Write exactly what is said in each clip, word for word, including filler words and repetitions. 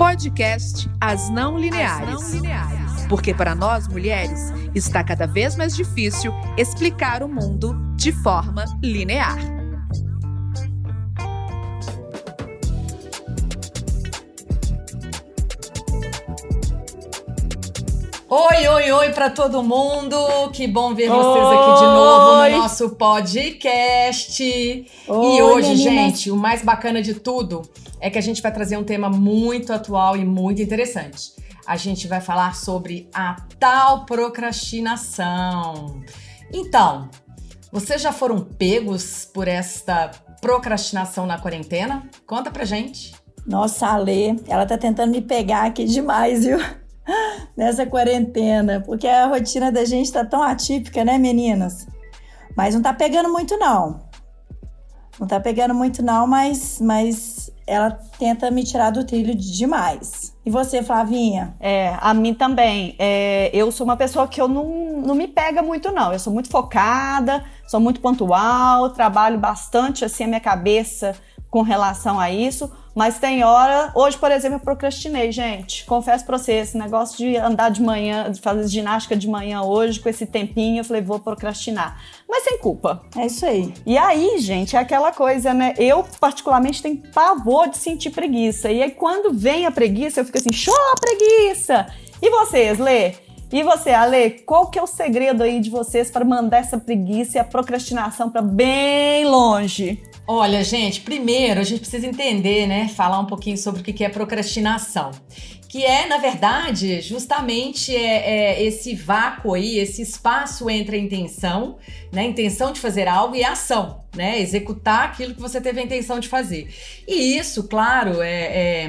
Podcast As Não Lineares. As Não Lineares. Porque para nós, mulheres, está cada vez mais difícil explicar o mundo de forma linear. Oi, oi, oi para todo mundo, que bom ver vocês oi. aqui de novo no nosso podcast. Oi, e hoje, meninas. Gente, o mais bacana de tudo é que a gente vai trazer um tema muito atual e muito interessante. A gente vai falar sobre a tal procrastinação. Então, vocês já foram pegos por esta procrastinação na quarentena? Conta pra gente. Nossa, a Alê, ela tá tentando me pegar aqui demais, viu? Nessa quarentena, porque a rotina da gente tá tão atípica, né, meninas? Mas não tá pegando muito, não. Não tá pegando muito, não, mas, mas ela tenta me tirar do trilho demais. E você, Flavinha? É, a mim também. É, eu sou uma pessoa que eu não, não me pega muito, não. Eu sou muito focada, sou muito pontual, trabalho bastante, assim, a minha cabeça com relação a isso. Mas tem hora... Hoje, por exemplo, eu procrastinei, gente. Confesso pra vocês, esse negócio de andar de manhã, de fazer ginástica de manhã hoje, com esse tempinho, eu falei, vou procrastinar. Mas sem culpa. É isso aí. E aí, gente, é aquela coisa, né? Eu, particularmente, tenho pavor de sentir preguiça. E aí, quando vem a preguiça, eu fico assim, show, preguiça! E vocês, Lê? E você, Alê? Qual que é o segredo aí de vocês para mandar essa preguiça e a procrastinação pra bem longe? Olha, gente, primeiro a gente precisa entender, né, falar um pouquinho sobre o que é procrastinação, que é, na verdade, justamente é, é esse vácuo aí, esse espaço entre a intenção, né, a intenção de fazer algo e a ação, né, executar aquilo que você teve a intenção de fazer. E isso, claro, é...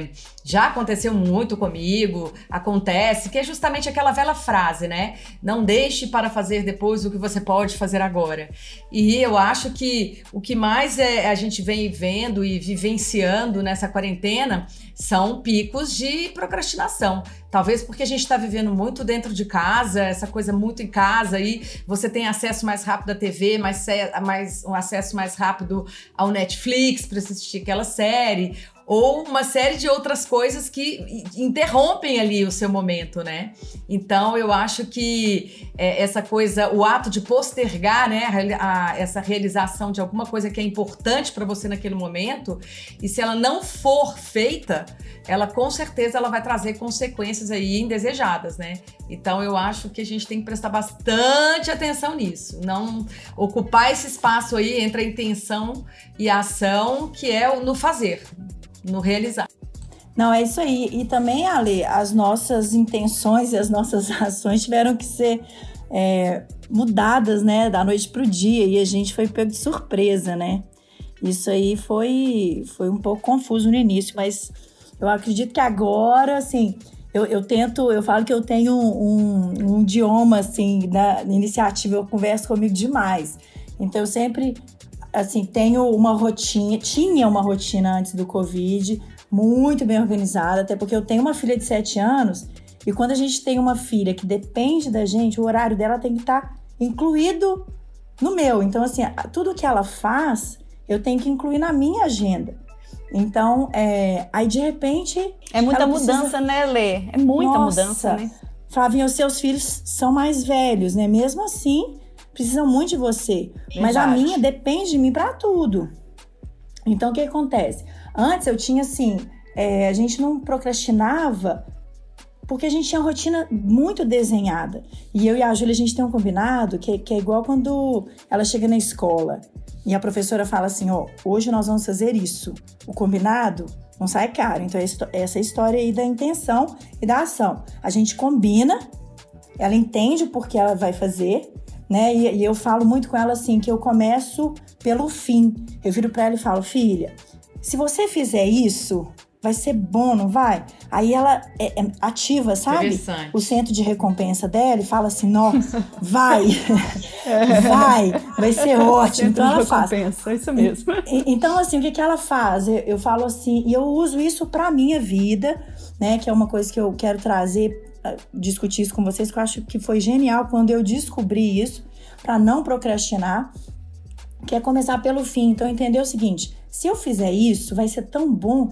é já aconteceu muito comigo, acontece, que é justamente aquela velha frase, né? Não deixe para fazer depois o que você pode fazer agora. E eu acho que o que mais é, a gente vem vendo e vivenciando nessa quarentena são picos de procrastinação. Talvez porque a gente está vivendo muito dentro de casa, essa coisa muito em casa, e você tem acesso mais rápido à T V, mais, mais, um acesso mais rápido ao Netflix para assistir aquela série, ou uma série de outras coisas que interrompem ali o seu momento, né? Então, eu acho que é, essa coisa, o ato de postergar, né, a, a, essa realização de alguma coisa que é importante para você naquele momento, e se ela não for feita, ela com certeza ela vai trazer consequências aí indesejadas, né? Então, eu acho que a gente tem que prestar bastante atenção nisso, não ocupar esse espaço aí entre a intenção e a ação, que é no fazer, no realizar. Não, é isso aí. E também, Ale, as nossas intenções e as nossas ações tiveram que ser é, mudadas, né, da noite para o dia, e a gente foi pego de surpresa, né? Isso aí foi, foi um pouco confuso no início, mas eu acredito que agora, assim, eu, eu tento, eu falo que eu tenho um, um, um idioma, assim, na iniciativa, eu converso comigo demais. Então, eu sempre... Assim, tenho uma rotina, tinha uma rotina antes do Covid, muito bem organizada, até porque eu tenho uma filha de sete anos, e quando a gente tem uma filha que depende da gente, o horário dela tem que estar incluído no meu. Então, assim, tudo que ela faz, eu tenho que incluir na minha agenda. Então, é... aí de repente... É muita mudança, precisa... né, Lê? É muita Nossa, mudança, né? Flavinha, os seus filhos são mais velhos, né? Mesmo assim... precisam muito de você, verdade. Mas a minha depende de mim para tudo. Então, o que acontece? Antes eu tinha assim, é, a gente não procrastinava porque a gente tinha uma rotina muito desenhada. E eu e a Júlia, a gente tem um combinado que, que é igual quando ela chega na escola e a professora fala assim, ó, hoje nós vamos fazer isso. O combinado não sai caro. Então, é essa história aí da intenção e da ação. A gente combina, ela entende o porquê ela vai fazer, né? E, e eu falo muito com ela assim, que eu começo pelo fim. Eu viro pra ela e falo, filha, se você fizer isso, vai ser bom, não vai? Aí ela é, é ativa, sabe? O centro de recompensa dela e fala assim, nossa, vai, vai, vai ser ótimo. Então ela faz. É isso mesmo. E, então assim, o que, que ela faz? Eu, eu falo assim, e eu uso isso pra minha vida, né? Que é uma coisa que eu quero trazer, discutir isso com vocês, que eu acho que foi genial quando eu descobri isso, para não procrastinar, que é começar pelo fim. Então, entender o seguinte, se eu fizer isso, vai ser tão bom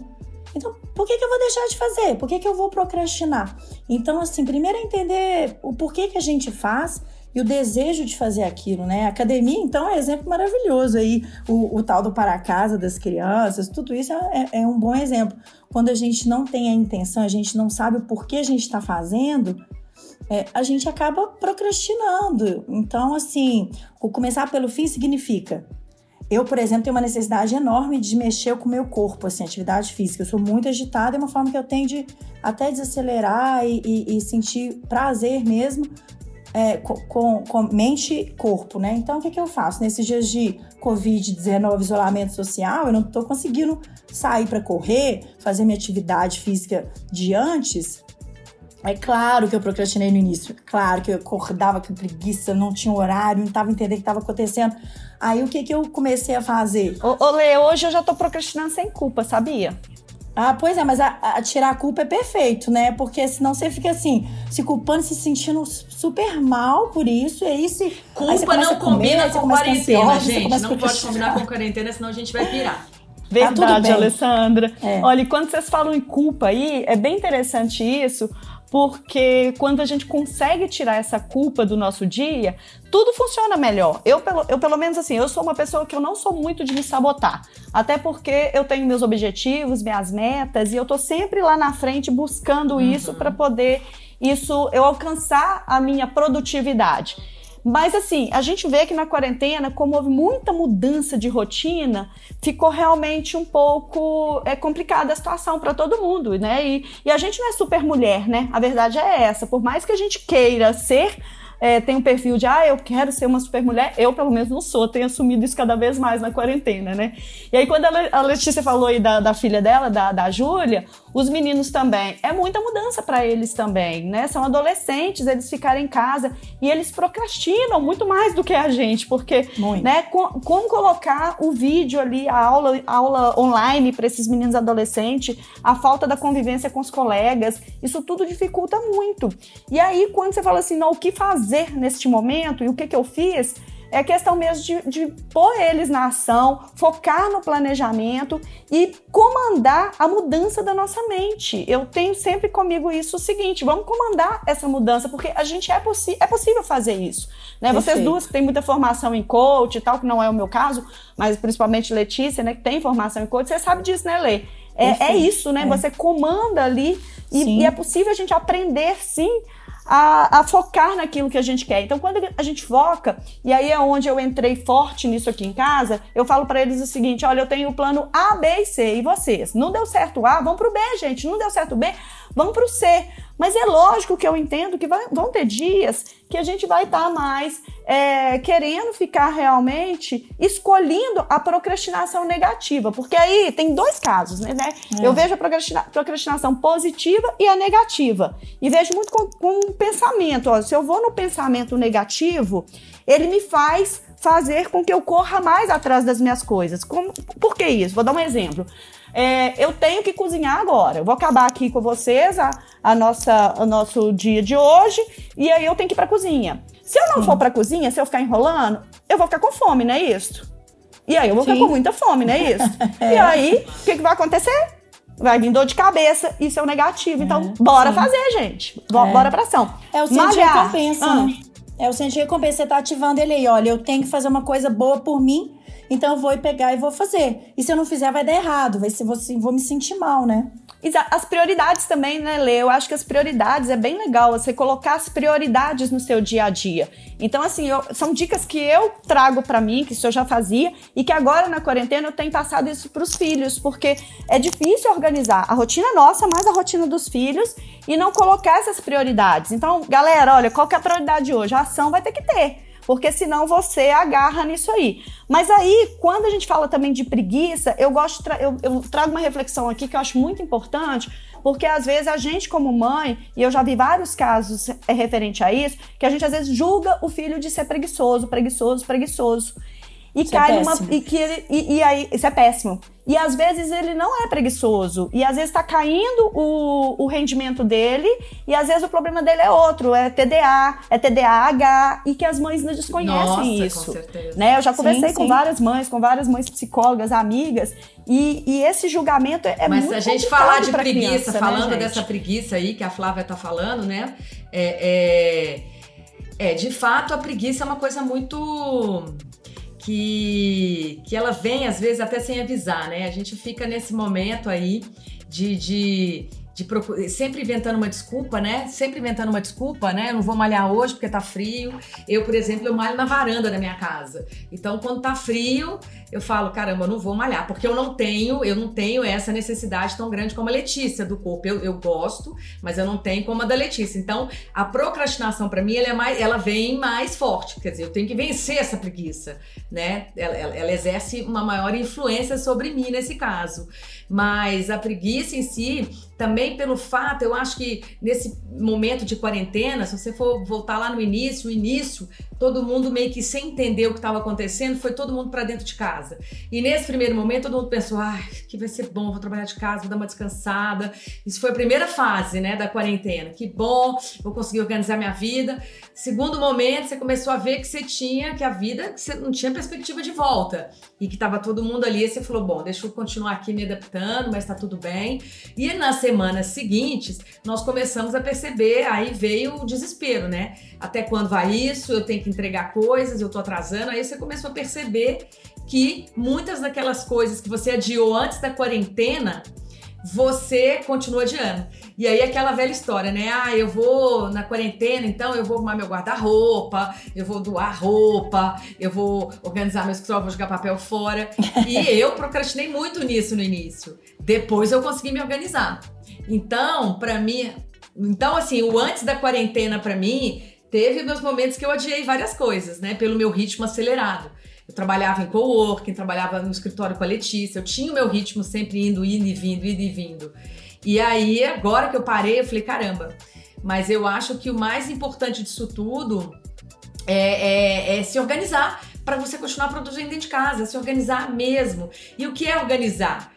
Então, por que que eu vou deixar de fazer? Por que que eu vou procrastinar? Então, assim, primeiro é entender o porquê que a gente faz e o desejo de fazer aquilo, né? A academia, então, é um exemplo maravilhoso aí. O, o tal do para casa das crianças, tudo isso é, é um bom exemplo. Quando a gente não tem a intenção, a gente não sabe o porquê a gente está fazendo, é, a gente acaba procrastinando. Então, assim, o começar pelo fim significa... Eu, por exemplo, tenho uma necessidade enorme de mexer com o meu corpo, assim, atividade física. Eu sou muito agitada, é uma forma que eu tenho de até desacelerar e, e, e sentir prazer mesmo é, com, com mente e corpo, né? Então, o que é que eu faço? Nesses dias de covid dezenove, isolamento social, eu não estou conseguindo sair para correr, fazer minha atividade física de antes. É claro que eu procrastinei no início, claro que eu acordava com preguiça, não tinha horário, não estava entendendo o que estava acontecendo. Aí o que que eu comecei a fazer? Ô, ô Lê, hoje eu já tô procrastinando sem culpa, sabia? Ah, pois é, mas a, a tirar a culpa é perfeito, né? Porque senão você fica assim, se culpando, se sentindo super mal por isso, e aí se... Culpa não combina com quarentena, gente, não pode combinar com quarentena, senão a gente vai pirar. Verdade, Alessandra. É. Olha, e quando vocês falam em culpa aí, é bem interessante isso... Porque quando a gente consegue tirar essa culpa do nosso dia, tudo funciona melhor. Eu pelo, eu, pelo menos assim, eu sou uma pessoa que eu não sou muito de me sabotar. Até porque eu tenho meus objetivos, minhas metas, e eu tô sempre lá na frente buscando uhum. isso para poder isso, eu alcançar a minha produtividade. Mas assim, a gente vê que na quarentena, como houve muita mudança de rotina, ficou realmente um pouco é, complicada a situação para todo mundo, né? E, e a gente não é super mulher, né? A verdade é essa, por mais que a gente queira ser, é, tem um perfil de, ah, eu quero ser uma super mulher, eu pelo menos não sou, tenho assumido isso cada vez mais na quarentena, né? E aí quando a Letícia falou aí da, da filha dela, da, da Júlia, os meninos também, é muita mudança para eles também, né? São adolescentes, eles ficarem em casa e eles procrastinam muito mais do que a gente, porque, muito. Né, com, como colocar o vídeo ali, a aula, a aula online para esses meninos adolescentes, a falta da convivência com os colegas, isso tudo dificulta muito. E aí, quando você fala assim, não, o que fazer neste momento e o que que eu fiz... É questão mesmo de, de pôr eles na ação, focar no planejamento e comandar a mudança da nossa mente. Eu tenho sempre comigo isso o seguinte, vamos comandar essa mudança, porque a gente é, possi- é possível fazer isso. Né? Vocês duas que têm muita formação em coach e tal, que não é o meu caso, mas principalmente Letícia, né, que tem formação em coach, você sabe disso, né, Lê? É, é isso, né? É. Você comanda ali e, e é possível a gente aprender, sim, A, a focar naquilo que a gente quer. Então, quando a gente foca, e aí é onde eu entrei forte nisso aqui em casa, eu falo para eles o seguinte, olha, eu tenho o plano A, B e C, e vocês? Não deu certo o A, vamos pro B, gente. Não deu certo o B, vamos pro C. Mas é lógico que eu entendo que vai, vão ter dias que a gente vai estar tá mais é, querendo ficar realmente escolhendo a procrastinação negativa, porque aí tem dois casos, né? né? É. Eu vejo a procrastina- procrastinação positiva e a negativa, e vejo muito com, com um pensamento, ó, se eu vou no pensamento negativo, ele me faz fazer com que eu corra mais atrás das minhas coisas. Como, por que isso? Vou dar um exemplo. É, eu tenho que cozinhar agora, eu vou acabar aqui com vocês a, a nossa, o nosso dia de hoje e aí eu tenho que ir pra cozinha. Se eu não Sim. for pra cozinha, se eu ficar enrolando, eu vou ficar com fome, não é isso? E aí eu vou Sim. ficar com muita fome, não é isso? é. E aí, o que, que vai acontecer? Vai vir dor de cabeça, isso é o um negativo, é. então bora Sim. fazer, gente, bora, é. bora pra ação. É o sentir recompensa, ah. né? É o sentir recompensa, você tá ativando ele aí, olha, eu tenho que fazer uma coisa boa por mim, então eu vou pegar e vou fazer. E se eu não fizer, vai dar errado. Vai ser, vou, vou me sentir mal, né? As prioridades também, né, Lê? Eu acho que as prioridades, é bem legal você colocar as prioridades no seu dia a dia. Então, assim, eu, são dicas que eu trago pra mim, que isso eu já fazia, e que agora na quarentena eu tenho passado isso pros filhos, porque é difícil organizar a rotina nossa, mais a rotina dos filhos, e não colocar essas prioridades. Então, galera, olha, qual que é a prioridade hoje? A ação vai ter que ter. Porque senão você agarra nisso aí. Mas aí, quando a gente fala também de preguiça, eu gosto tra- eu, eu trago uma reflexão aqui que eu acho muito importante, porque às vezes a gente como mãe, e eu já vi vários casos é, referente a isso, que a gente às vezes julga o filho de ser preguiçoso, preguiçoso, preguiçoso. E isso cai é numa. E, que ele, e, e aí, isso é péssimo. E às vezes ele não é preguiçoso. E às vezes tá caindo o, o rendimento dele. E às vezes o problema dele é outro. É T D A, é T D A H. E que as mães não desconhecem Nossa, isso. Com certeza. Né? Eu já conversei sim, com sim. várias mães, com várias mães psicólogas, amigas. E, e esse julgamento é Mas muito complicado. Mas se a gente falar de preguiça, criança, falando né, dessa preguiça aí que a Flávia tá falando, né? É, é, é, de fato, a preguiça é uma coisa muito... Que, que ela vem, às vezes, até sem avisar, né? A gente fica nesse momento aí de... de... De procura, sempre inventando uma desculpa, né? Sempre inventando uma desculpa, né? Eu não vou malhar hoje porque tá frio. Eu, por exemplo, eu malho na varanda da minha casa. Então, quando tá frio, eu falo, caramba, eu não vou malhar, porque eu não tenho, eu não tenho essa necessidade tão grande como a Letícia do corpo. Eu, eu gosto, mas eu não tenho como a da Letícia. Então, a procrastinação pra mim, ela, é mais, ela vem mais forte. Quer dizer, eu tenho que vencer essa preguiça, né? Ela, ela, ela exerce uma maior influência sobre mim nesse caso. Mas a preguiça em si... Também pelo fato, eu acho que nesse momento de quarentena, se você for voltar lá no início, o início, todo mundo meio que sem entender o que estava acontecendo, foi todo mundo para dentro de casa. E nesse primeiro momento, todo mundo pensou, ai, que vai ser bom, vou trabalhar de casa, vou dar uma descansada. Isso foi a primeira fase, né, da quarentena. Que bom, vou conseguir organizar minha vida. Segundo momento, você começou a ver que você tinha, que a vida, que você não tinha perspectiva de volta. E que estava todo mundo ali, e você falou, bom, deixa eu continuar aqui me adaptando, mas tá tudo bem. E na semanas seguintes, nós começamos a perceber, aí veio o desespero, né? Até quando vai isso? Eu tenho que entregar coisas, eu tô atrasando. Aí você começou a perceber que muitas daquelas coisas que você adiou antes da quarentena, você continua adiando. E aí aquela velha história, né? Ah, eu vou na quarentena, então eu vou arrumar meu guarda-roupa, eu vou doar roupa, eu vou organizar meu escritório, vou jogar papel fora. E eu procrastinei muito nisso no início. Depois eu consegui me organizar. Então, pra mim... Então, assim, o antes da quarentena, pra mim, teve meus momentos que eu adiei várias coisas, né? Pelo meu ritmo acelerado. Eu trabalhava em coworking, trabalhava no escritório com a Letícia, eu tinha o meu ritmo sempre indo, indo e vindo, indo e vindo. E aí, agora que eu parei, eu falei, caramba, mas eu acho que o mais importante disso tudo é, é, é se organizar para você continuar produzindo dentro de casa, se organizar mesmo. E o que é organizar?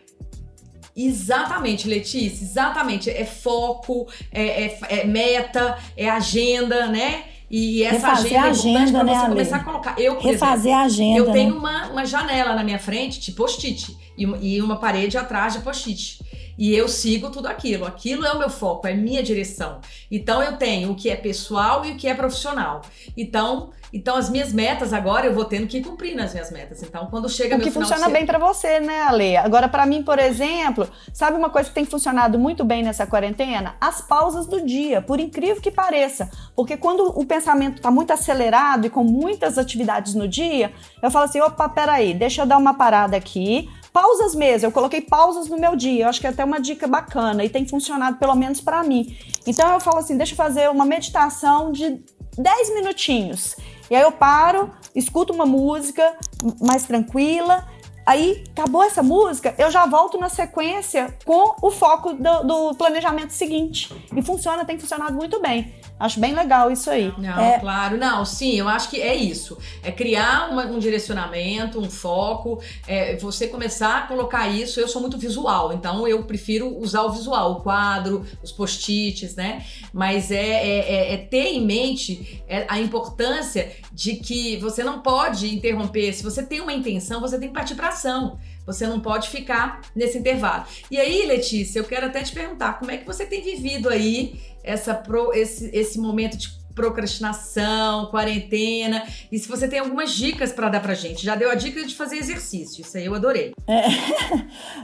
Exatamente, Letícia, exatamente. É foco, é, é, é meta, é agenda, né? E essa refazer agenda, a agenda é importante para né, você começar a colocar. Eu, por refazer exemplo, a agenda, eu tenho né? uma, uma janela na minha frente de post-it e, e uma parede atrás de post-it. E eu sigo tudo aquilo. Aquilo é o meu foco, é minha direção. Então, eu tenho o que é pessoal e o que é profissional. Então, então as minhas metas agora, eu vou tendo que cumprir nas minhas metas. Então, quando chega o meu final... O que funciona bem para você, né, Ale? Agora, para mim, por exemplo, sabe uma coisa que tem funcionado muito bem nessa quarentena? As pausas do dia, por incrível que pareça. Porque quando o pensamento está muito acelerado e com muitas atividades no dia, eu falo assim, opa, peraí, deixa eu dar uma parada aqui. Pausas mesmo, eu coloquei pausas no meu dia, eu acho que é até uma dica bacana e tem funcionado pelo menos pra mim. Então eu falo assim, deixa eu fazer uma meditação de dez minutinhos. E aí eu paro, escuto uma música mais tranquila, aí acabou essa música, eu já volto na sequência com o foco do, do planejamento seguinte. E funciona, tem funcionado muito bem. Acho bem legal isso aí. Não, é... claro. Não, sim, eu acho que é isso. É criar uma, um direcionamento, um foco, é, você começar a colocar isso. Eu sou muito visual, então eu prefiro usar o visual, o quadro, os post-its, né? Mas é, é, é ter em mente a importância de que você não pode interromper. Se você tem uma intenção, você tem que partir para ação. Você não pode ficar nesse intervalo. E aí, Letícia, eu quero até te perguntar, como é que você tem vivido aí essa pro, esse, esse momento de procrastinação, quarentena, e se você tem algumas dicas para dar pra gente? Já deu a dica de fazer exercício, isso aí eu adorei. É.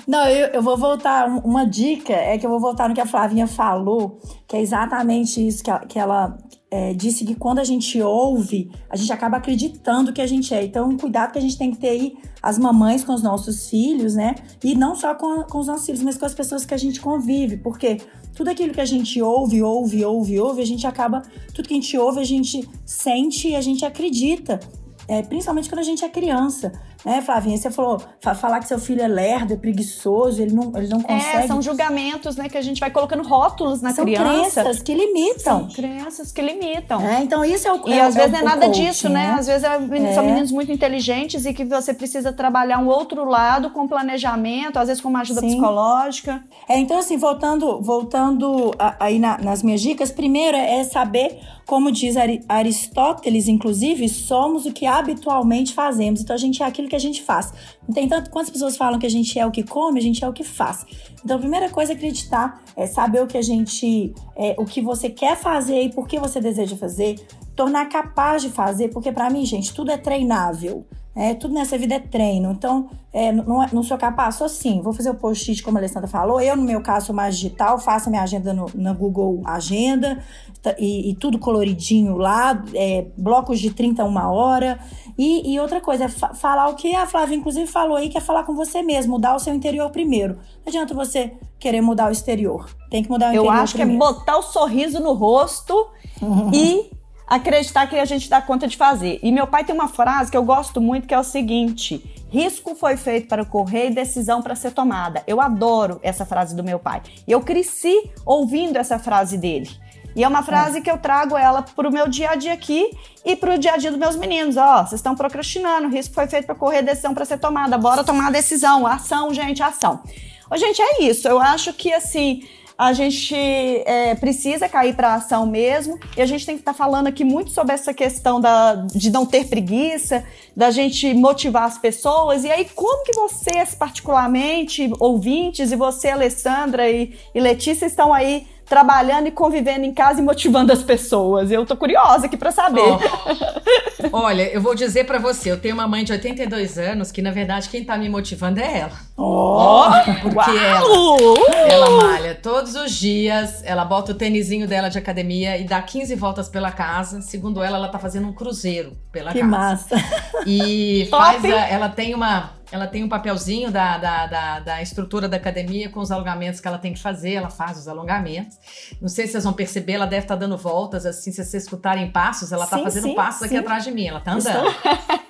Não, eu, eu vou voltar, uma dica é que eu vou voltar no que a Flavinha falou, que é exatamente isso que, a, que ela... É, disse que quando a gente ouve, a gente acaba acreditando que a gente é. Então, cuidado que a gente tem que ter aí as mamães com os nossos filhos, né? E não só com, com os nossos filhos, mas com as pessoas que a gente convive. Porque tudo aquilo que a gente ouve, ouve, ouve, ouve, a gente acaba... Tudo que a gente ouve, a gente sente e a gente acredita. É, principalmente quando a gente é criança. Né, Flavinha? Você falou, fa- falar que seu filho é lerdo, é preguiçoso, ele não, ele não consegue... É, são julgamentos, né, que a gente vai colocando rótulos na são criança. São crenças que limitam. São crenças que limitam. É, então isso é o E é, às é vezes não é nada coaching, disso, né? né? Às vezes é menino, é. são meninos muito inteligentes e que você precisa trabalhar um outro lado com planejamento, às vezes com uma ajuda Sim. psicológica. É, então assim, voltando, voltando a, aí na, nas minhas dicas, primeiro é saber... Como diz Aristóteles, inclusive, somos o que habitualmente fazemos. Então, a gente é aquilo que a gente faz. Entretanto, quantas pessoas falam que a gente é o que come, a gente é o que faz. Então, a primeira coisa é acreditar, é saber o que a gente, é, o que você quer fazer e por que você deseja fazer, tornar capaz de fazer, porque para mim, gente, tudo é treinável. É, tudo nessa vida é treino, então é, não, não sou capaz, sou sim, vou fazer o post-it como a Alessandra falou, eu no meu caso sou mais digital, faço a minha agenda no, no Google Agenda e, e tudo coloridinho lá, é, blocos de trinta a uma hora e, e outra coisa, é fa- falar o que a Flávia inclusive falou aí, que é falar com você mesmo, mudar o seu interior primeiro, não adianta você querer mudar o exterior, tem que mudar o eu interior eu acho primeiro. Que é botar o sorriso no rosto uhum. e acreditar que a gente dá conta de fazer. E meu pai tem uma frase que eu gosto muito, que é o seguinte: risco foi feito para correr e decisão para ser tomada. Eu adoro essa frase do meu pai. Eu cresci ouvindo essa frase dele. E é uma frase que eu trago ela para o meu dia a dia aqui e para o dia a dia dos meus meninos. Ó, vocês estão procrastinando, risco foi feito para correr, decisão para ser tomada. Bora tomar a decisão. Ação, gente, ação. Ô, gente, é isso. Eu acho que, assim... A gente é, precisa cair para a ação mesmo, e a gente tem que estar tá falando aqui muito sobre essa questão da, de não ter preguiça, da gente motivar as pessoas. E aí, como que vocês, particularmente, ouvintes, e você, Alessandra e, e Letícia, estão aí trabalhando e convivendo em casa e motivando as pessoas? Eu tô curiosa aqui para saber. Oh. Olha, eu vou dizer para você, eu tenho uma mãe de oitenta e dois anos que, na verdade, quem tá me motivando é ela. Oh! Porque uau! Ela, ela malha todos os dias, ela bota o tênisinho dela de academia e dá quinze voltas pela casa. Segundo ela, ela tá fazendo um cruzeiro pela que casa. Que massa! E faz a, ela tem uma... Ela tem um papelzinho da, da, da, da estrutura da academia com os alongamentos que ela tem que fazer, ela faz os alongamentos. Não sei se vocês vão perceber, ela deve estar dando voltas, assim, se vocês escutarem passos, ela está fazendo sim, passos sim. aqui atrás de mim, ela está andando. Estou,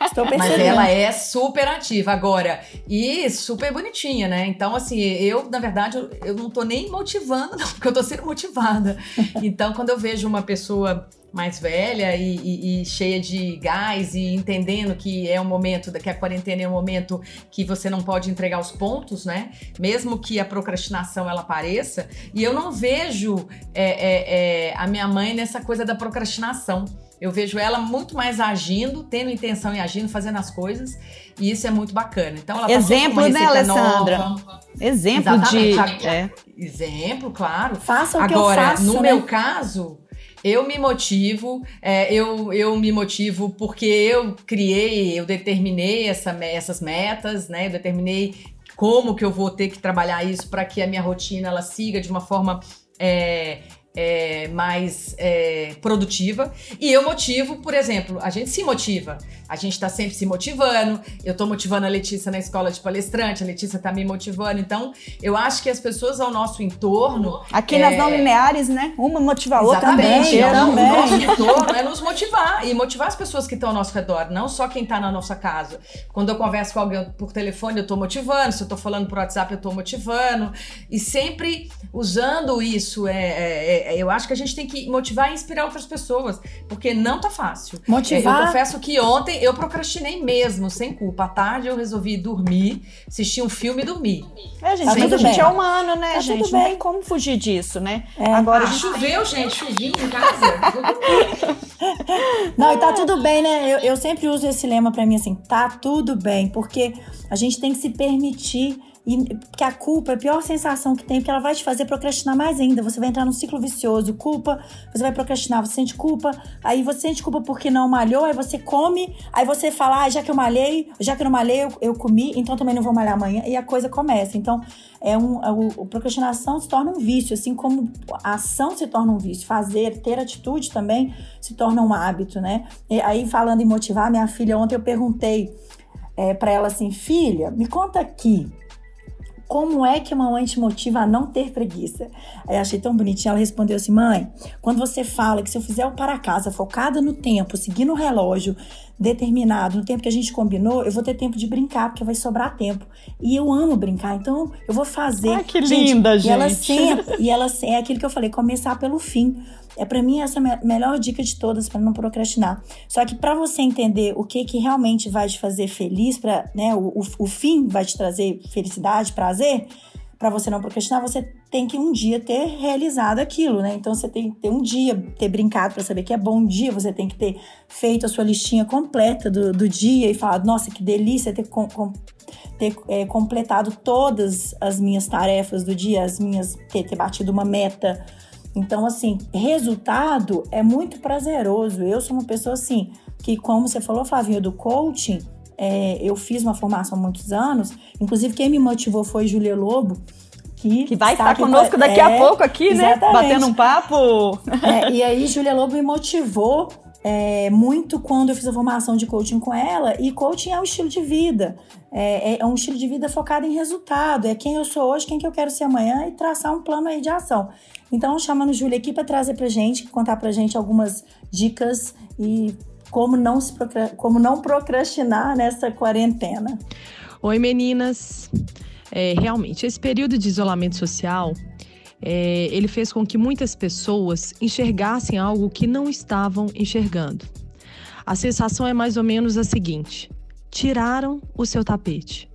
estou percebendo. Mas ela é super ativa agora e super bonitinha, né? Então, assim, eu, na verdade, eu, eu não estou nem motivando, não, porque eu estou sendo motivada. Então, quando eu vejo uma pessoa... mais velha e, e, e cheia de gás e entendendo que é um momento, que a quarentena é um momento que você não pode entregar os pontos, né? Mesmo que a procrastinação ela apareça. E eu não vejo é, é, é, a minha mãe nessa coisa da procrastinação. Eu vejo ela muito mais agindo, tendo intenção e agindo, fazendo as coisas. E isso é muito bacana. Então, ela exemplo, né, Alessandra? Nova. Exemplo Exatamente. de... É. Exemplo, claro. Faça o Agora, que eu faço, no né? meu caso... Eu me motivo, é, eu, eu me motivo porque eu criei, eu determinei essa, essas metas, né? Eu determinei como que eu vou ter que trabalhar isso para que a minha rotina ela siga de uma forma é, é, mais é, produtiva. E eu motivo, por exemplo, a gente se motiva, a gente está sempre se motivando, eu estou motivando a Letícia na escola de palestrante, a Letícia está me motivando, então eu acho que as pessoas ao nosso entorno... Aqui é... nas não lineares, né? Uma motiva a outra também. Exatamente, o nosso entorno é nos motivar, e motivar as pessoas que estão ao nosso redor, não só quem está na nossa casa. Quando eu converso com alguém por telefone, eu estou motivando, se eu estou falando por WhatsApp, eu estou motivando, e sempre usando isso, é, é, é, eu acho que a gente tem que motivar e inspirar outras pessoas, porque não tá fácil. Motivar... Eu confesso que ontem eu procrastinei mesmo, sem culpa. À tarde eu resolvi dormir, assistir um filme e dormir. É, gente, mas a gente é humano, né, tá gente? Não tem como fugir disso, né? É. Agora ah, a gente... Choveu, gente, chuvinho em casa. Não, e tá tudo bem, né? Eu, eu sempre uso esse lema pra mim, assim, tá tudo bem, porque a gente tem que se permitir. E, porque a culpa é a pior sensação que tem, porque ela vai te fazer procrastinar mais ainda. Você vai entrar num ciclo vicioso. Culpa, você vai procrastinar, você sente culpa. Aí você sente culpa porque não malhou, aí você come. Aí você fala, ah, já que eu malhei, já que eu não malhei, eu, eu comi, então também não vou malhar amanhã. E a coisa começa. Então, é um, a, o, a procrastinação se torna um vício, assim como a ação se torna um vício. Fazer, ter atitude também se torna um hábito, né? E aí, falando em motivar, minha filha, ontem eu perguntei é, pra ela assim, filha, me conta aqui, como é que a mamãe te motiva a não ter preguiça? Aí eu achei tão bonitinha, ela respondeu assim, mãe, quando você fala que se eu fizer o para casa focada no tempo, seguindo o relógio determinado, no tempo que a gente combinou, eu vou ter tempo de brincar, porque vai sobrar tempo. E eu amo brincar, então eu vou fazer. Ah, que gente, linda, gente! E ela sempre, e ela é aquilo que eu falei, começar pelo fim. É, pra mim, essa é a melhor dica de todas pra não procrastinar. Só que pra você entender o que que realmente vai te fazer feliz, pra, né, o, o, o fim vai te trazer felicidade, prazer, para você não procrastinar, você tem que um dia ter realizado aquilo, né? Então, você tem que ter um dia, ter brincado para saber que é bom dia, você tem que ter feito a sua listinha completa do, do dia e falado, nossa, que delícia ter, com, com, ter é, completado todas as minhas tarefas do dia, as minhas, ter, ter batido uma meta. Então, assim, resultado é muito prazeroso. Eu sou uma pessoa, assim, que como você falou, Flavinho, do coaching, É, eu fiz uma formação há muitos anos, inclusive quem me motivou foi Júlia Lobo, que, que vai estar conosco pra... daqui é, a pouco aqui, né? Batendo um papo. É, e aí Júlia Lobo me motivou é, muito quando eu fiz a formação de coaching com ela, e coaching é um estilo de vida, é, é um estilo de vida focado em resultado, é quem eu sou hoje, quem que eu quero ser amanhã e traçar um plano aí de ação. Então, chamando Júlia aqui para trazer pra gente, contar pra gente algumas dicas e Como não, se procra... Como não procrastinar nessa quarentena. Oi, meninas. É, realmente, esse período de isolamento social, é, ele fez com que muitas pessoas enxergassem algo que não estavam enxergando. A sensação é mais ou menos a seguinte: tiraram o seu tapete.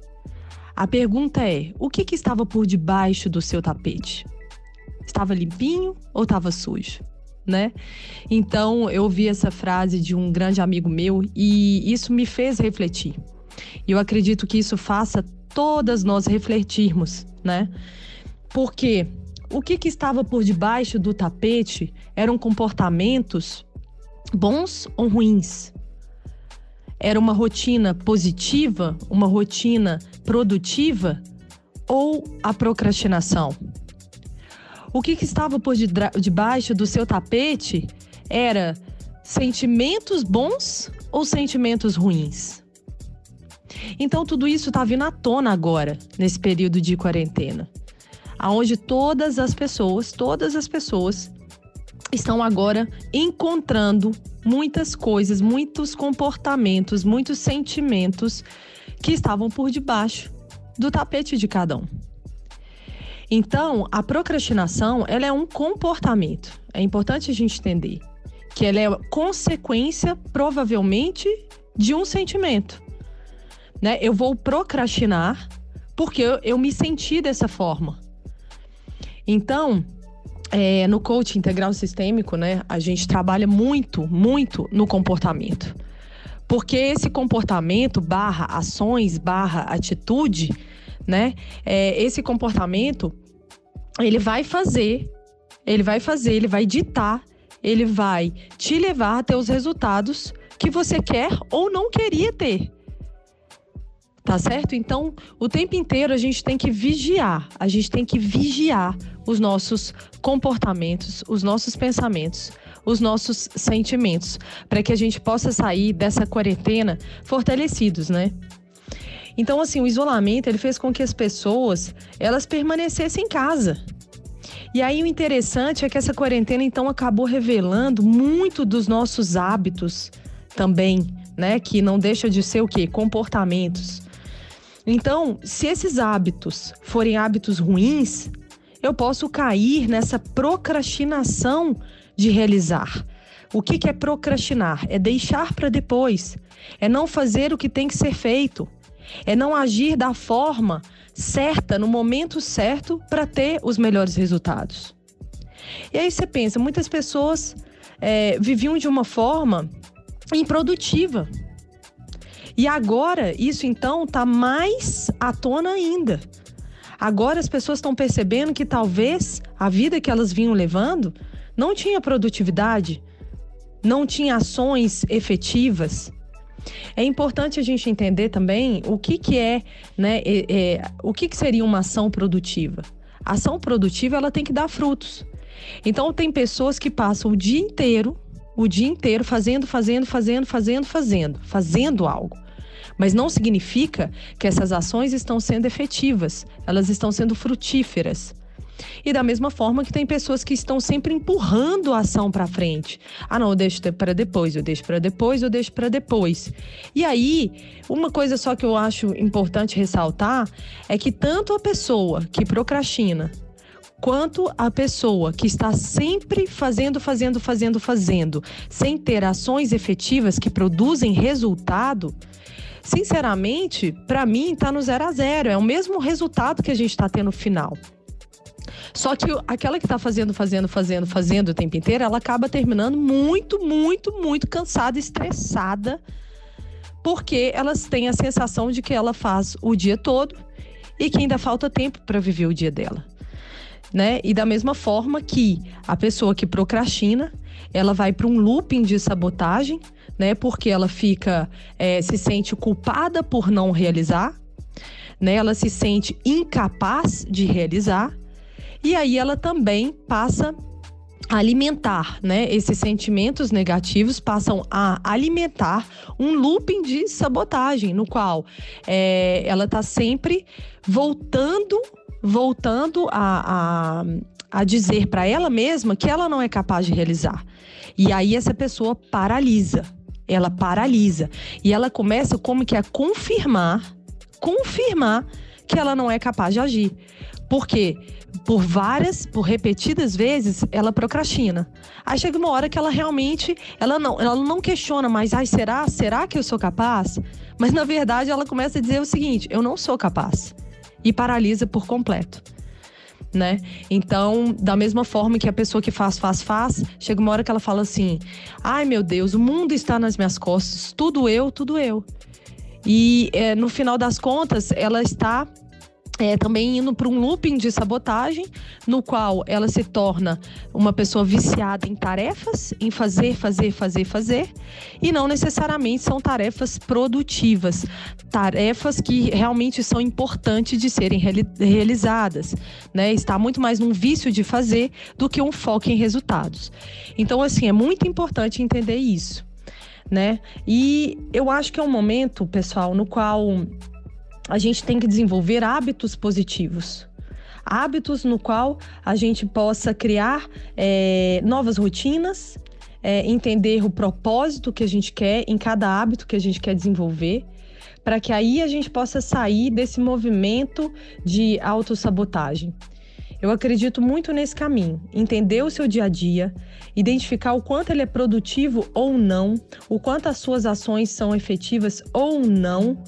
A pergunta é, o que, que estava por debaixo do seu tapete? Estava limpinho ou estava sujo? Né? Então, eu ouvi essa frase de um grande amigo meu e isso me fez refletir. E eu acredito que isso faça todas nós refletirmos, né? Porque o que, que estava por debaixo do tapete eram comportamentos bons ou ruins? Era uma rotina positiva, uma rotina produtiva ou a procrastinação? O que, que estava por debaixo do seu tapete era sentimentos bons ou sentimentos ruins? Então, tudo isso está vindo à tona agora, nesse período de quarentena, onde todas as pessoas, todas as pessoas estão agora encontrando muitas coisas, muitos comportamentos, muitos sentimentos que estavam por debaixo do tapete de cada um. Então, a procrastinação, ela é um comportamento. É importante a gente entender que ela é consequência, provavelmente, de um sentimento. Né? Eu vou procrastinar porque eu, eu me senti dessa forma. Então, é, no coaching integral sistêmico, né, a gente trabalha muito, muito no comportamento. Porque esse comportamento, barra ações, barra atitude... Né? É, esse comportamento, ele vai fazer, ele vai fazer, ele vai ditar, ele vai te levar até os resultados que você quer ou não queria ter, tá certo? Então, o tempo inteiro a gente tem que vigiar, a gente tem que vigiar os nossos comportamentos, os nossos pensamentos, os nossos sentimentos, para que a gente possa sair dessa quarentena fortalecidos, né? Então, assim, o isolamento, ele fez com que as pessoas, elas permanecessem em casa. E aí, o interessante é que essa quarentena, então, acabou revelando muito dos nossos hábitos também, né? Que não deixa de ser o quê? Comportamentos. Então, se esses hábitos forem hábitos ruins, eu posso cair nessa procrastinação de realizar. O que que é procrastinar? É deixar para depois. É não fazer o que tem que ser feito. É não agir da forma certa, no momento certo, para ter os melhores resultados. E aí você pensa, muitas pessoas é, viviam de uma forma improdutiva. E agora, isso então está mais à tona ainda. Agora as pessoas estão percebendo que talvez a vida que elas vinham levando não tinha produtividade, não tinha ações efetivas. É importante a gente entender também o que, que é, né, é, é, o que, que seria uma ação produtiva. A ação produtiva, ela tem que dar frutos. Então, tem pessoas que passam o dia inteiro, o dia inteiro fazendo, fazendo, fazendo, fazendo, fazendo, fazendo algo. Mas não significa que essas ações estão sendo efetivas, elas estão sendo frutíferas. E da mesma forma que tem pessoas que estão sempre empurrando a ação para frente. Ah, não, eu deixo para depois, eu deixo para depois, eu deixo para depois. E aí, uma coisa só que eu acho importante ressaltar é que tanto a pessoa que procrastina, quanto a pessoa que está sempre fazendo, fazendo, fazendo, fazendo, sem ter ações efetivas que produzem resultado, sinceramente, para mim, está no zero a zero. É o mesmo resultado que a gente está tendo no final. Só que aquela que está fazendo, fazendo, fazendo, fazendo o tempo inteiro, ela acaba terminando muito, muito, muito cansada, estressada, porque elas têm a sensação de que ela faz o dia todo e que ainda falta tempo para viver o dia dela, né? E da mesma forma que a pessoa que procrastina, ela vai para um looping de sabotagem, né? Porque ela fica, é, se sente culpada por não realizar, né? Ela se sente incapaz de realizar. E aí ela também passa a alimentar, né? Esses sentimentos negativos passam a alimentar um looping de sabotagem, no qual é, ela está sempre voltando, voltando a, a, a dizer para ela mesma que ela não é capaz de realizar. E aí essa pessoa paralisa, ela paralisa. E ela começa como que a confirmar, confirmar que ela não é capaz de agir. Por quê? Por várias, por repetidas vezes, ela procrastina. Aí chega uma hora que ela realmente, ela não, ela não questiona mais, ai, será? Será que eu sou capaz? Mas, na verdade, ela começa a dizer o seguinte, eu não sou capaz. E paralisa por completo, né? Então, da mesma forma que a pessoa que faz, faz, faz, chega uma hora que ela fala assim, ai, meu Deus, o mundo está nas minhas costas, tudo eu, tudo eu. E, é, no final das contas, ela está... É, também indo para um looping de sabotagem, no qual ela se torna uma pessoa viciada em tarefas, em fazer, fazer, fazer, fazer, e não necessariamente são tarefas produtivas, tarefas que realmente são importantes de serem realizadas, né? Está muito mais num vício de fazer do que um foco em resultados. Então, assim, é muito importante entender isso, né? E eu acho que é um momento, pessoal, no qual... a gente tem que desenvolver hábitos positivos, hábitos no qual a gente possa criar é, novas rotinas, é, entender o propósito que a gente quer em cada hábito que a gente quer desenvolver, para que aí a gente possa sair desse movimento de autossabotagem. Eu acredito muito nesse caminho, entender o seu dia a dia, identificar o quanto ele é produtivo ou não, o quanto as suas ações são efetivas ou não,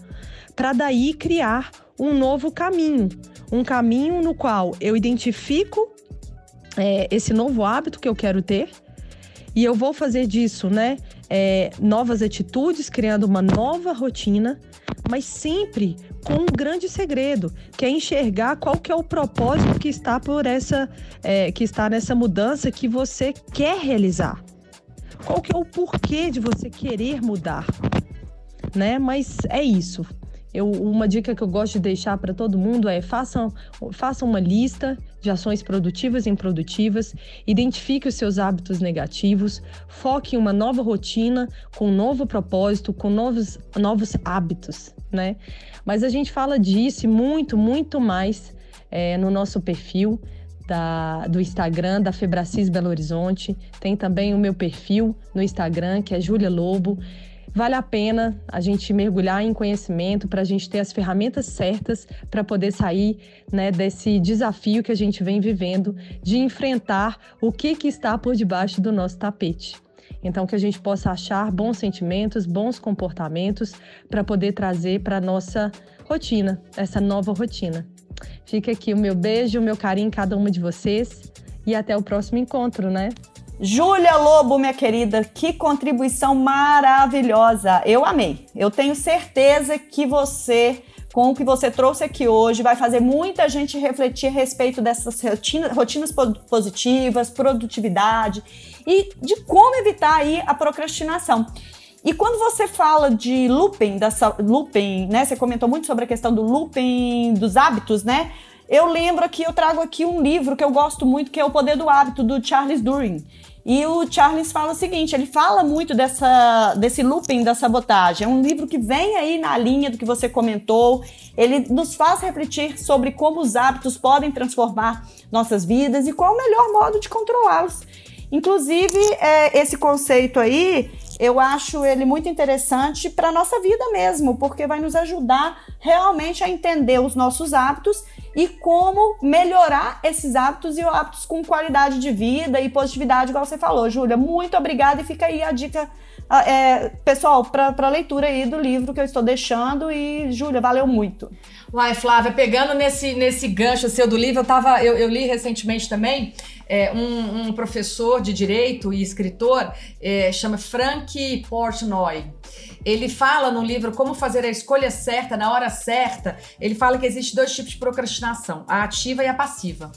para daí criar um novo caminho, um caminho no qual eu identifico é, esse novo hábito que eu quero ter e eu vou fazer disso, né, é, novas atitudes, criando uma nova rotina, mas sempre com um grande segredo, que é enxergar qual que é o propósito que está por essa, é, que está nessa mudança que você quer realizar, qual que é o porquê de você querer mudar, né? Mas é isso. Eu, uma dica que eu gosto de deixar para todo mundo é façam, façam uma lista de ações produtivas e improdutivas, identifique os seus hábitos negativos, foque em uma nova rotina, com um novo propósito, com novos, novos hábitos, né? Mas a gente fala disso e muito, muito mais é, no nosso perfil da, do Instagram, da Febracis Belo Horizonte. Tem também o meu perfil no Instagram, que é Júlia Lobo. Vale a pena a gente mergulhar em conhecimento para a gente ter as ferramentas certas para poder sair, né, desse desafio que a gente vem vivendo de enfrentar o que, que está por debaixo do nosso tapete. Então, que a gente possa achar bons sentimentos, bons comportamentos para poder trazer para a nossa rotina, essa nova rotina. Fica aqui o meu beijo, o meu carinho em cada uma de vocês e até o próximo encontro, né? Júlia Lobo, minha querida, que contribuição maravilhosa, eu amei, eu tenho certeza que você, com o que você trouxe aqui hoje, vai fazer muita gente refletir a respeito dessas rotinas, rotinas positivas, produtividade e de como evitar aí a procrastinação. E quando você fala de looping, dessa, looping, né, você comentou muito sobre a questão do looping, dos hábitos, né? Eu lembro aqui, eu trago aqui um livro que eu gosto muito, que é O Poder do Hábito, do Charles Duhigg. E o Charles fala o seguinte, ele fala muito dessa, desse looping da sabotagem. É um livro que vem aí na linha do que você comentou. Ele nos faz refletir sobre como os hábitos podem transformar nossas vidas e qual o melhor modo de controlá-los. Inclusive, é, esse conceito aí, eu acho ele muito interessante para a nossa vida mesmo, porque vai nos ajudar realmente a entender os nossos hábitos e como melhorar esses hábitos e hábitos com qualidade de vida e positividade, igual você falou, Júlia. Muito obrigada e fica aí a dica É, pessoal, para leitura aí do livro que eu estou deixando. E, Júlia, valeu muito. Uai, Flávia, pegando nesse, nesse gancho seu do livro, eu, tava, eu, eu li recentemente também é, um, um professor de direito e escritor, é, chama Frank Partnoy. Ele fala no livro Como Fazer a Escolha Certa na Hora Certa, ele fala que existem dois tipos de procrastinação, a ativa e a passiva.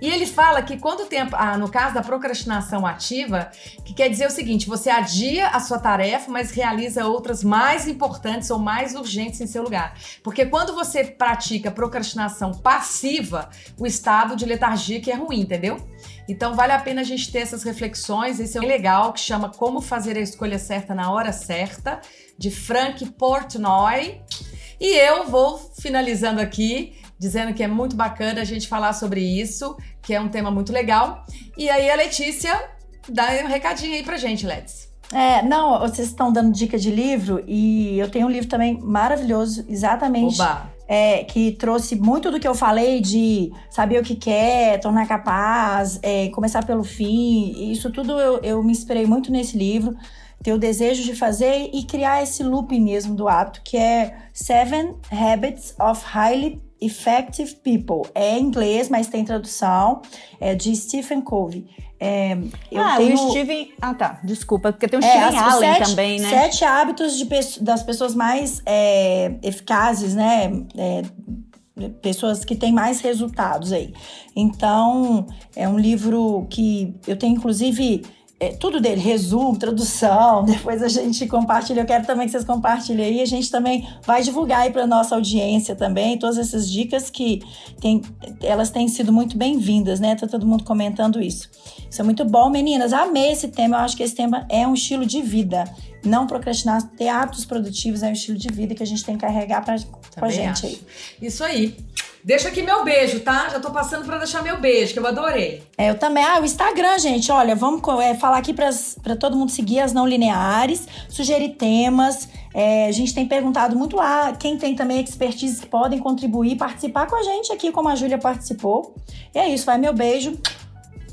E ele fala que quando tem, ah, no caso da procrastinação ativa, que quer dizer o seguinte, você adia a sua tarefa, mas realiza outras mais importantes ou mais urgentes em seu lugar. Porque quando você pratica procrastinação passiva, o estado de letargia que é ruim, entendeu? Então vale a pena a gente ter essas reflexões, esse é um legal que chama Como Fazer a Escolha Certa na Hora Certa, de Frank Partnoy. E eu vou finalizando aqui, dizendo que é muito bacana a gente falar sobre isso, que é um tema muito legal. E aí a Letícia dá um recadinho aí pra gente, Let's. É, não, vocês estão dando dica de livro e eu tenho um livro também maravilhoso, exatamente... Oba. É, que trouxe muito do que eu falei de saber o que quer, tornar capaz, é, começar pelo fim. Isso tudo eu, eu me inspirei muito nesse livro, ter o desejo de fazer e criar esse loop mesmo do hábito, que é Seven Habits of Highly Effective People. É em inglês, mas tem tradução, é de Stephen Covey. É, eu ah, tenho... o Stephen... Ah, tá. Desculpa, porque tem o é, Stephen as... Allen sete, também, né? Sete hábitos de pe... das pessoas mais é, eficazes, né? É, pessoas que têm mais resultados aí. Então, é um livro que eu tenho, inclusive... É, tudo dele, resumo, tradução, depois a gente compartilha, eu quero também que vocês compartilhem aí, a gente também vai divulgar aí para nossa audiência também, todas essas dicas que tem, elas têm sido muito bem-vindas, né, tá todo mundo comentando isso, isso é muito bom, meninas, amei esse tema, eu acho que esse tema é um estilo de vida, não procrastinar, ter hábitos produtivos é um estilo de vida que a gente tem que carregar pra, pra gente aí. Isso aí. Deixa aqui meu beijo, tá? Já tô passando pra deixar meu beijo, que eu adorei. É, eu também. Ah, o Instagram, gente, olha, vamos é, falar aqui pras, pra todo mundo seguir as não lineares, sugerir temas. É, a gente tem perguntado muito lá, quem tem também expertise que podem contribuir, participar com a gente aqui, como a Júlia participou. E é isso, vai meu beijo.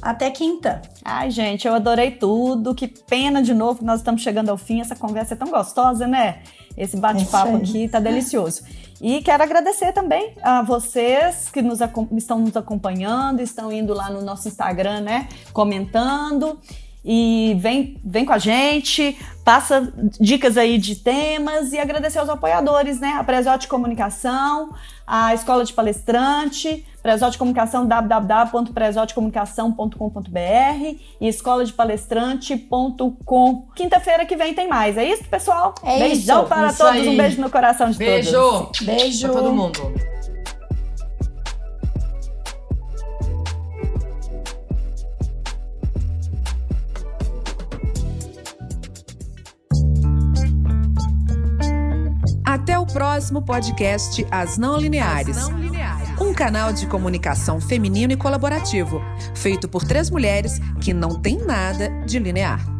Até quinta. Ai, gente, eu adorei tudo. Que pena de novo que nós estamos chegando ao fim. Essa conversa é tão gostosa, né? Esse bate-papo aqui tá delicioso. E quero agradecer também a vocês que nos, estão nos acompanhando, estão indo lá no nosso Instagram, né? Comentando. E vem, vem com a gente, passa dicas aí de temas e agradecer aos apoiadores, né? A Prezote Comunicação, a Escola de Palestrante, Prezote Comunicação, w w w ponto prezote comunicação ponto com ponto b r e escola de palestrante ponto com. Quinta-feira que vem tem mais, é isso, pessoal? É Beijão isso, para isso todos, aí. Um beijo no coração de beijo. Todos. Beijo! Beijo para todo mundo. Até o próximo podcast As Não Lineares, um canal de comunicação feminino e colaborativo, feito por três mulheres que não tem nada de linear.